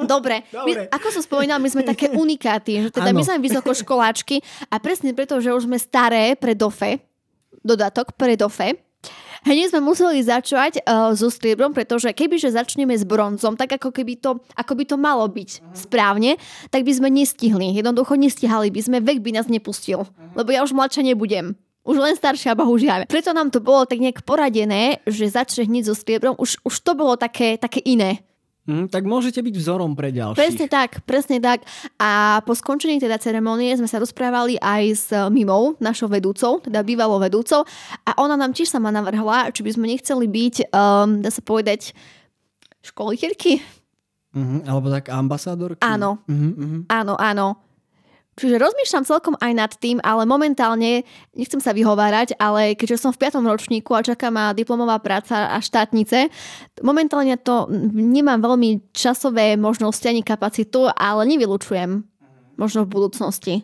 Dobre. Dobre. My, ako som spomínal, my sme také unikáty. Že teda ano. My sme vysokoškoláčky a presne preto, že už sme staré pre DOFE, dodatok pre DOFE, hneď sme museli začať uh, so striebrom, pretože kebyže začneme s bronzom, tak ako keby to, ako by to malo byť správne, tak by sme nestihli. Jednoducho nestihali by sme, vek by nás nepustil. Lebo ja už mladšia nebudem. Už len staršia, bohužiaľ. Preto nám to bolo tak nejak poradené, že začne hneď so striebrom. Už, už to bolo také, také iné. Mm, tak môžete byť vzorom pre ďalších. Presne tak, presne tak. A po skončení teda ceremonie sme sa rozprávali aj s Mimou, našou vedúcou, teda bývalou vedúcou. A ona nám tiež sama navrhla, či by sme nechceli byť, um, dá sa povedať, školiteľky. Mm-hmm, alebo tak ambasádorky. Áno, mm-hmm. áno, áno. Čiže rozmýšľam celkom aj nad tým, ale momentálne, nechcem sa vyhovárať, ale keďže som v piatom ročníku a čaká ma diplomová práca a štátnice, momentálne to nemám veľmi časové možnosti ani kapacitu, ale nevylučujem. Možno v budúcnosti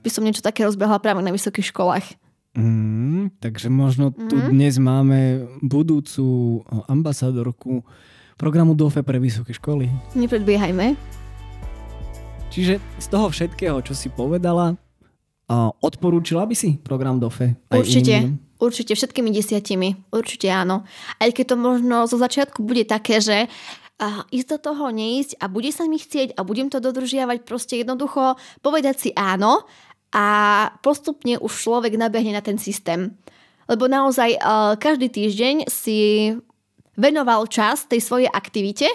by som niečo také rozbehla práve na vysokých školách. Mm, takže možno tu mm. dnes máme budúcu ambasadorku programu DOFE pre vysoké školy. Nepredbiehajme. Čiže z toho všetkého, čo si povedala, odporúčila by si program DOFE? Určite, určite, všetkými desiatimi, určite áno. Aj keď to možno zo začiatku bude také, že ísť do toho, neísť a bude sa mi chcieť a budem to dodržiavať, proste jednoducho povedať si áno a postupne už človek nabehne na ten systém. Lebo naozaj každý týždeň si... venoval čas tej svojej aktivite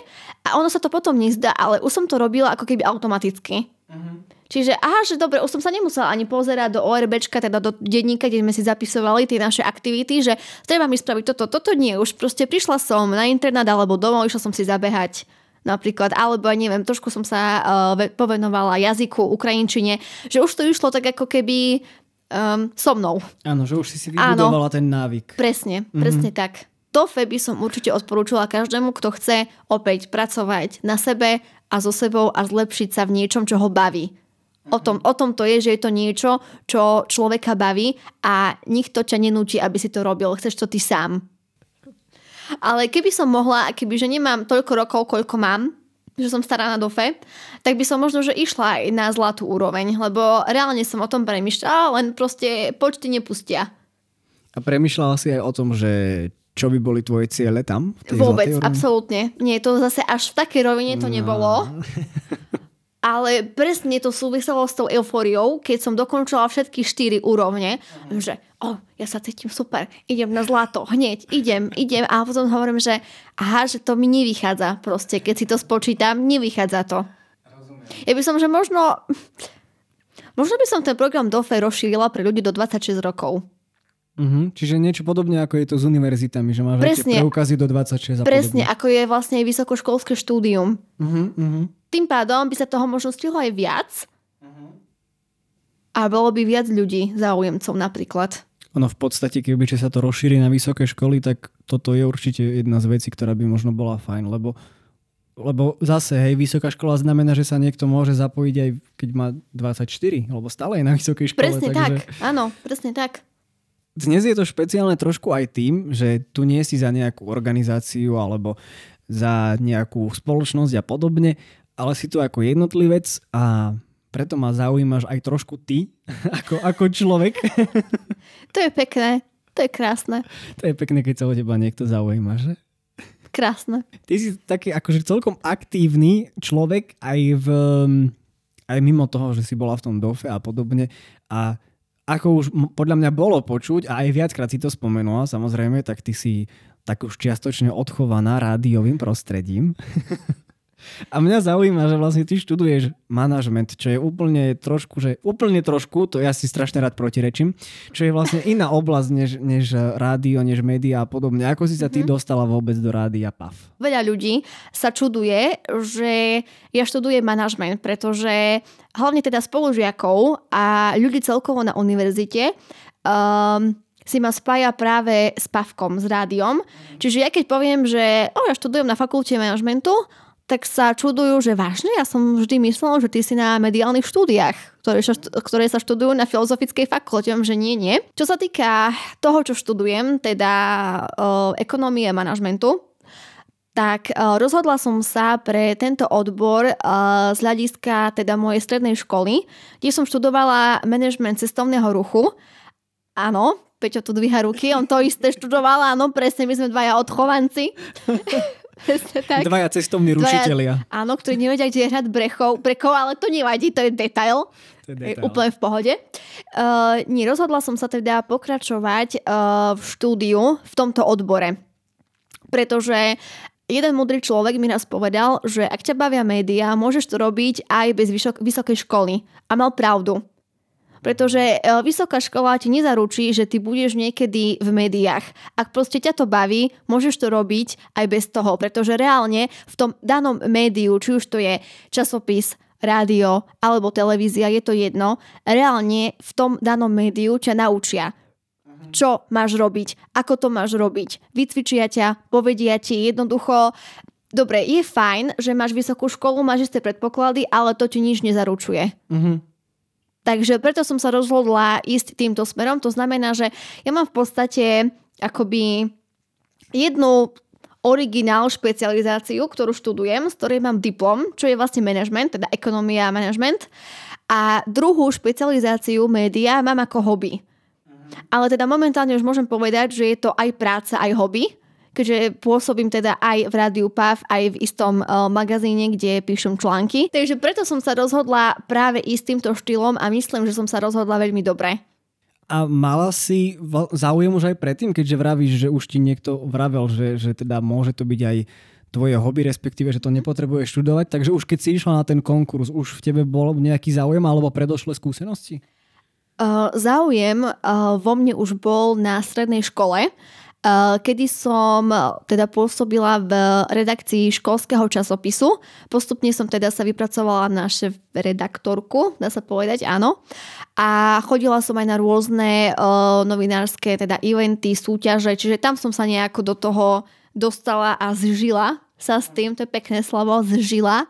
a ono sa to potom nezdá, ale už som to robila ako keby automaticky. Uh-huh. Čiže aha, že dobre, už som sa nemusela ani pozerať do ORBčka, teda do denníka, kde sme si zapisovali tie naše aktivity, že treba mi spraviť toto, toto nie, už proste prišla som na internát alebo domov, išla som si zabehať napríklad, alebo neviem, trošku som sa uh, povenovala jazyku, ukrajinčine, že už to išlo tak ako keby um, so mnou. Áno, že už si si vybudovala áno, ten návyk. Presne, presne uh-huh. tak. DOFE by som určite odporúčila každému, kto chce opäť pracovať na sebe a so sebou a zlepšiť sa v niečom, čo ho baví. O tom, o tom to je, že je to niečo, čo človeka baví a nikto ťa nenúti, aby si to robil. Chceš to ty sám. Ale keby som mohla, kebyže nemám toľko rokov, koľko mám, že som stará na DOFE, tak by som možno, že išla aj na zlatú úroveň, lebo reálne som o tom premýšľala, len proste počty nepustia. A premýšľala si aj o tom, že čo by boli tvoje ciele tam? Vôbec, absolútne. Nie, to zase až v takej rovine to nebolo. No. Ale presne to súviselo s tou eufóriou, keď som dokončila všetky štyri úrovne, že o, ja sa cítim super, idem na zlato, hneď, idem, idem a potom hovorím, že aha, že to mi nevychádza proste, keď si to spočítam, nevychádza to. Rozumiem. Ja by som, že možno, možno by som ten program DOFE rozšírila pre ľudí do dvadsaťšesť rokov. Uh-huh. Čiže niečo podobne, ako je to s univerzitami, že máš tie preukazy do dvadsaťšesť a presne, podobne. Ako je vlastne vysokoškolské štúdium. Uh-huh, uh-huh. Tým pádom by sa toho možno stihlo aj viac uh-huh. a bolo by viac ľudí, záujemcov napríklad. Ono v podstate, kebyže sa to rozšíri na vysoké školy, tak toto je určite jedna z vecí, ktorá by možno bola fajn, lebo lebo zase, hej, vysoká škola znamená, že sa niekto môže zapojiť aj keď má dvadsaťštyri, lebo stále je na vysokej škole. Presne takže... tak, áno, presne tak. Dnes je to špeciálne trošku aj tým, že tu nie si za nejakú organizáciu alebo za nejakú spoločnosť a podobne, ale si tu ako jednotlivec a preto ma zaujímaš aj trošku ty, ako, ako človek. To je pekné, to je krásne. To je pekné, keď sa o teba niekto zaujíma, že? Krásne. Ty si taký akože celkom aktívny človek aj v, aj mimo toho, že si bola v tom dofe a podobne. A ako už podľa mňa bolo počuť a aj viackrát si to spomenula, samozrejme, tak ty si tak už čiastočne odchovaná rádiovým prostredím. A mňa zaujíma, že vlastne ty študuješ manažment, čo je úplne trošku, že úplne trošku, to ja si strašne rád protirečím, čo je vlastne iná oblasť než, než rádio, než média a podobne. Ako si sa ty mm-hmm. dostala vôbec do rádia paf? Veľa ľudí sa čuduje, že ja študujem manažment, pretože hlavne teda spolužiakov a ľudí celkovo na univerzite um, si ma spája práve s pafkom, s rádiom. Čiže ja keď poviem, že oh, ja študujem na fakulte manažmentu, tak sa čudujú, že vážne? Ja som vždy myslela, že ty si na mediálnych štúdiách, ktoré, ktoré sa študujú na filozofickej fakulte, že nie, nie. Čo sa týka toho, čo študujem, teda e, ekonomie a manažmentu, tak e, rozhodla som sa pre tento odbor e, z hľadiska teda mojej strednej školy, kde som študovala manažment cestovného ruchu. Áno, Peťo tu dvíha ruky, on to isté študoval, áno, presne, my sme dvaja odchovanci. Tak. Dvaja cestovní rušitelia. Áno, ktorí nevedia, kde je hrad Brekov, Brekov, ale to nevadí, to je detail. To je detail. Úplne v pohode. Uh, nie, rozhodla som sa teda pokračovať uh, v štúdiu v tomto odbore. Pretože jeden múdry človek mi raz povedal, že ak ťa bavia médiá, môžeš to robiť aj bez vysok- vysokej školy. A mal pravdu. Pretože vysoká škola ti nezaručí, že ty budeš niekedy v médiách. Ak proste ťa to baví, môžeš to robiť aj bez toho. Pretože reálne v tom danom médiu, či už to je časopis, rádio alebo televízia, je to jedno, reálne v tom danom médiu ťa naučia, čo máš robiť, ako to máš robiť. Vycvičia ťa, povedia ti jednoducho... Dobre, je fajn, že máš vysokú školu, máš isté predpoklady, ale to ti nič nezaručuje. Mhm. Takže preto som sa rozhodla ísť týmto smerom. To znamená, že ja mám v podstate akoby jednu originál špecializáciu, ktorú študujem, z ktorej mám diplom, čo je vlastne management, teda ekonomia a management. A druhú špecializáciu média mám ako hobby. Ale teda momentálne už môžem povedať, že je to aj práca, aj hobby, keďže pôsobím teda aj v Rádiu paf, aj v istom uh, magazíne, kde píšem články. Takže preto som sa rozhodla práve ísť týmto štýlom a myslím, že som sa rozhodla veľmi dobre. A mala si záujem už aj predtým, keďže vravíš, že už ti niekto vravel, že, že teda môže to byť aj tvoje hobby, respektíve, že to nepotrebuješ študovať, takže už keď si išla na ten konkurs, už v tebe bol nejaký záujem alebo predošlé skúsenosti? Uh, záujem uh, vo mne už bol na strednej škole, kedy som teda pôsobila v redakcii školského časopisu. Postupne som teda sa vypracovala na šéf redaktorku, dá sa povedať, áno. A chodila som aj na rôzne uh, novinárske teda eventy, súťaže, čiže tam som sa nejako do toho dostala a zžila sa s tým, to je pekné slovo, zžila.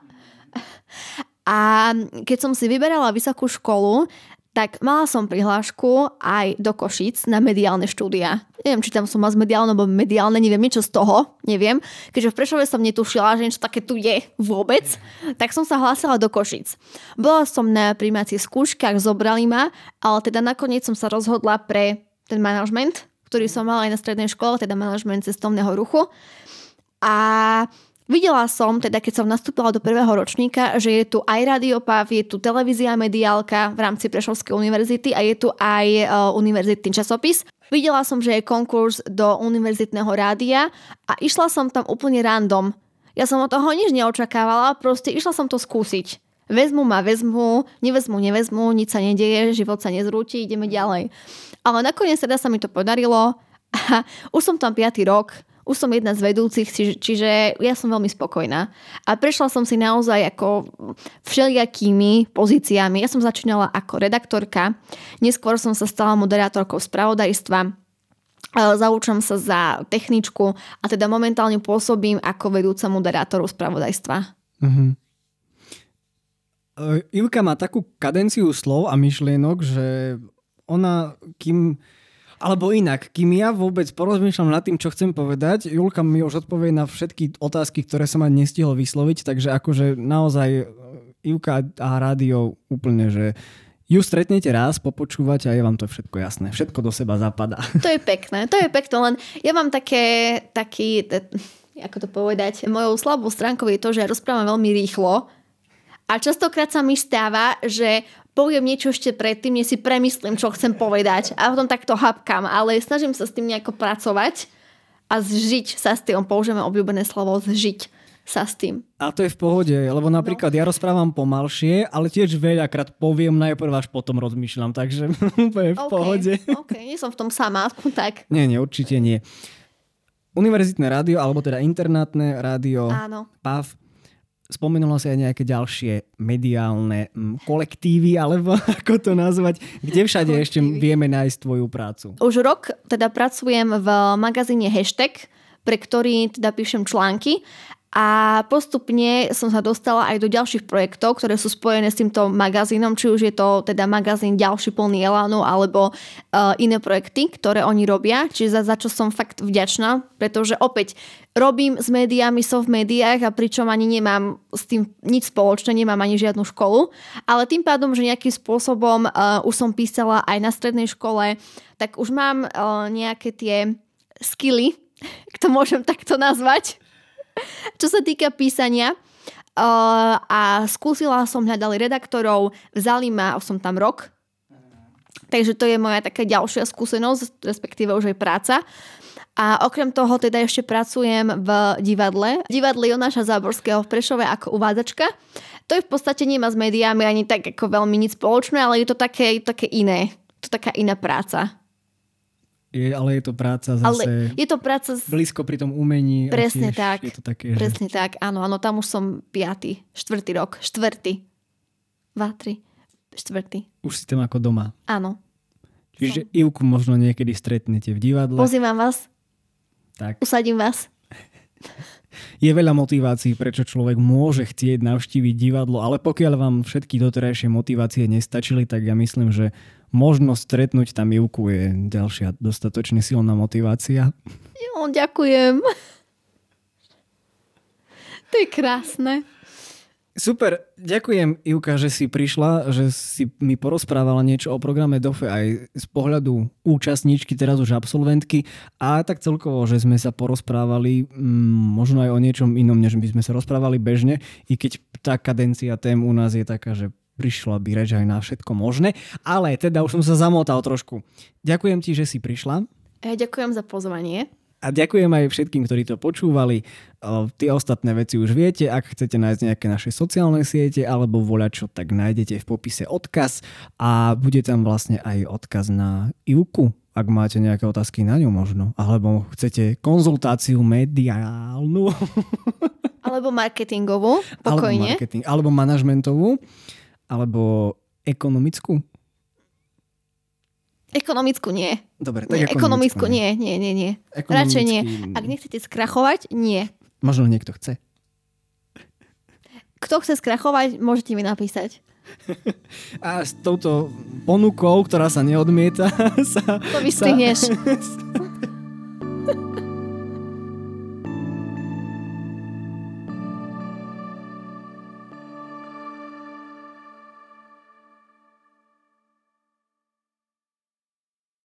A keď som si vyberala vysokú školu, tak mala som prihlášku aj do Košíc na mediálne štúdia. Neviem, či tam som mala z mediálne, alebo mediálne, neviem, niečo z toho, neviem. Keďže v Prešove som netušila, že niečo také tu je vôbec, tak som sa hlásila do Košíc. Bola som na prijímacích skúškach, zobrali ma, ale teda nakoniec som sa rozhodla pre ten manažment, ktorý som mala aj na strednej škole, teda manažment cestovného ruchu. A... Videla som, teda keď som nastúpila do prvého ročníka, že je tu aj Rádio paf, je tu televízia mediálka v rámci Prešovskej univerzity a je tu aj e, univerzitný časopis. Videla som, že je konkurs do univerzitného rádia a išla som tam úplne random. Ja som od toho nič neočakávala, proste išla som to skúsiť. Vezmu ma, vezmu, nevezmu, nevezmu, nič sa nedeje, život sa nezrúti, ideme ďalej. Ale nakoniec teda sa mi to podarilo a už som tam piaty rok. Už som jedna z vedúcich, čiže ja som veľmi spokojná. A prešla som si naozaj ako všelijakými pozíciami. Ja som začínala ako redaktorka, neskôr som sa stala moderátorkou spravodajstva, Zaučam sa za techničku a teda momentálne pôsobím ako vedúca moderátoru spravodajstva. Uh-huh. Ivka má takú kadenciu slov a myšlienok, že ona kým... Alebo inak, kým ja vôbec porozmýšľam nad tým, čo chcem povedať, Julka mi už odpovie na všetky otázky, ktoré som ma nestihol vysloviť, takže akože naozaj Ivka a rádio úplne, že... Ju stretnete raz, popočúvate a je vám to všetko jasné. Všetko do seba zapadá. To je pekné, to je pekné, len ja mám také, taký, ako to povedať, mojou slabou stránkou je to, že ja rozprávam veľmi rýchlo a častokrát sa mi stáva, že poviem niečo ešte predtým, než si premyslím, čo chcem povedať a potom takto hapkám, ale snažím sa s tým nejako pracovať a zžiť sa s tým. Použijeme obľúbené slovo zžiť sa s tým. A to je v pohode, lebo napríklad no. ja rozprávam pomalšie, ale tiež veľakrát poviem najprv, až potom rozmýšľam, takže úplne v okay. pohode. Ok, nie som v tom sama, tak. Nie, nie, určite nie. Univerzitné rádio, alebo teda internátne rádio, áno. pé á ef, spomenulo sa aj nejaké ďalšie mediálne kolektívy, alebo ako to nazvať, kde všade kolektívy. Ešte vieme nájsť tvoju prácu? Už rok teda pracujem v magazíne Hashtag, pre ktorý teda píšem články. A postupne som sa dostala aj do ďalších projektov, ktoré sú spojené s týmto magazínom, či už je to teda magazín Ďalší plný elánu, alebo uh, iné projekty, ktoré oni robia. Čiže za, za čo som fakt vďačná, pretože opäť robím s médiami, som v médiách a pričom ani nemám s tým nič spoločné, nemám ani žiadnu školu. Ale tým pádom, že nejakým spôsobom uh, už som písala aj na strednej škole, tak už mám uh, nejaké tie skilly, to môžem takto nazvať. Čo sa týka písania uh, a skúsila som, hľadali redaktorov, vzali ma, som tam rok, takže to je moja taká ďalšia skúsenosť, respektíve už aj práca. A okrem toho teda ešte pracujem v divadle. Divadle Jonáša Záborského v Prešove ako uvádzačka. To je v podstate nemá s médiami ani tak ako veľmi nič spoločné, ale je to také, také iné. To je taká iná práca. Je, ale je to práca zase ale je to práca z... blízko pri tom umení. Presne tak. Je to také, presne že... tak, áno, áno, tam už som piaty, štvrtý rok, štvrtý, dva, tri, štvrtý. Už si tam ako doma. Áno. Čiže som. Ivku možno niekedy stretnete v divadle. Pozývam vás. Tak. Usadím vás. Je veľa motivácií, prečo človek môže chcieť navštíviť divadlo, ale pokiaľ vám všetky doterajšie motivácie nestačili, tak ja myslím, že možnosť stretnúť tam Ivku je ďalšia dostatočne silná motivácia. Jo, ďakujem. To je krásne. Super, ďakujem Ivka, že si prišla, že si mi porozprávala niečo o programe DOFE aj z pohľadu účastníčky, teraz už absolventky a tak celkovo, že sme sa porozprávali mm, možno aj o niečom inom, než by sme sa rozprávali bežne, i keď tá kadencia tém u nás je taká, že prišla by reč aj na všetko možné, ale teda už som sa zamotal trošku. Ďakujem ti, že si prišla. Ja ďakujem za pozvanie. A ďakujem aj všetkým, ktorí to počúvali. Tie ostatné veci už viete. Ak chcete nájsť nejaké naše sociálne siete alebo voľačo, tak nájdete v popise odkaz a bude tam vlastne aj odkaz na Ivku, ak máte nejaké otázky na ňu možno. Alebo chcete konzultáciu mediálnu. Alebo marketingovú, pokojne. Alebo, marketing, alebo manažmentovú, alebo ekonomickú. Ekonomickú nie. Dobre, tak nie, ekonomickú, ekonomickú nie. Nie, nie, nie. Ekonomický... Radšej nie. Ak nechcete skrachovať, nie. Možno niekto chce. Kto chce skrachovať, môžete mi napísať. A s touto ponukou, ktorá sa neodmieta, sa... To vystrihneš. Sa...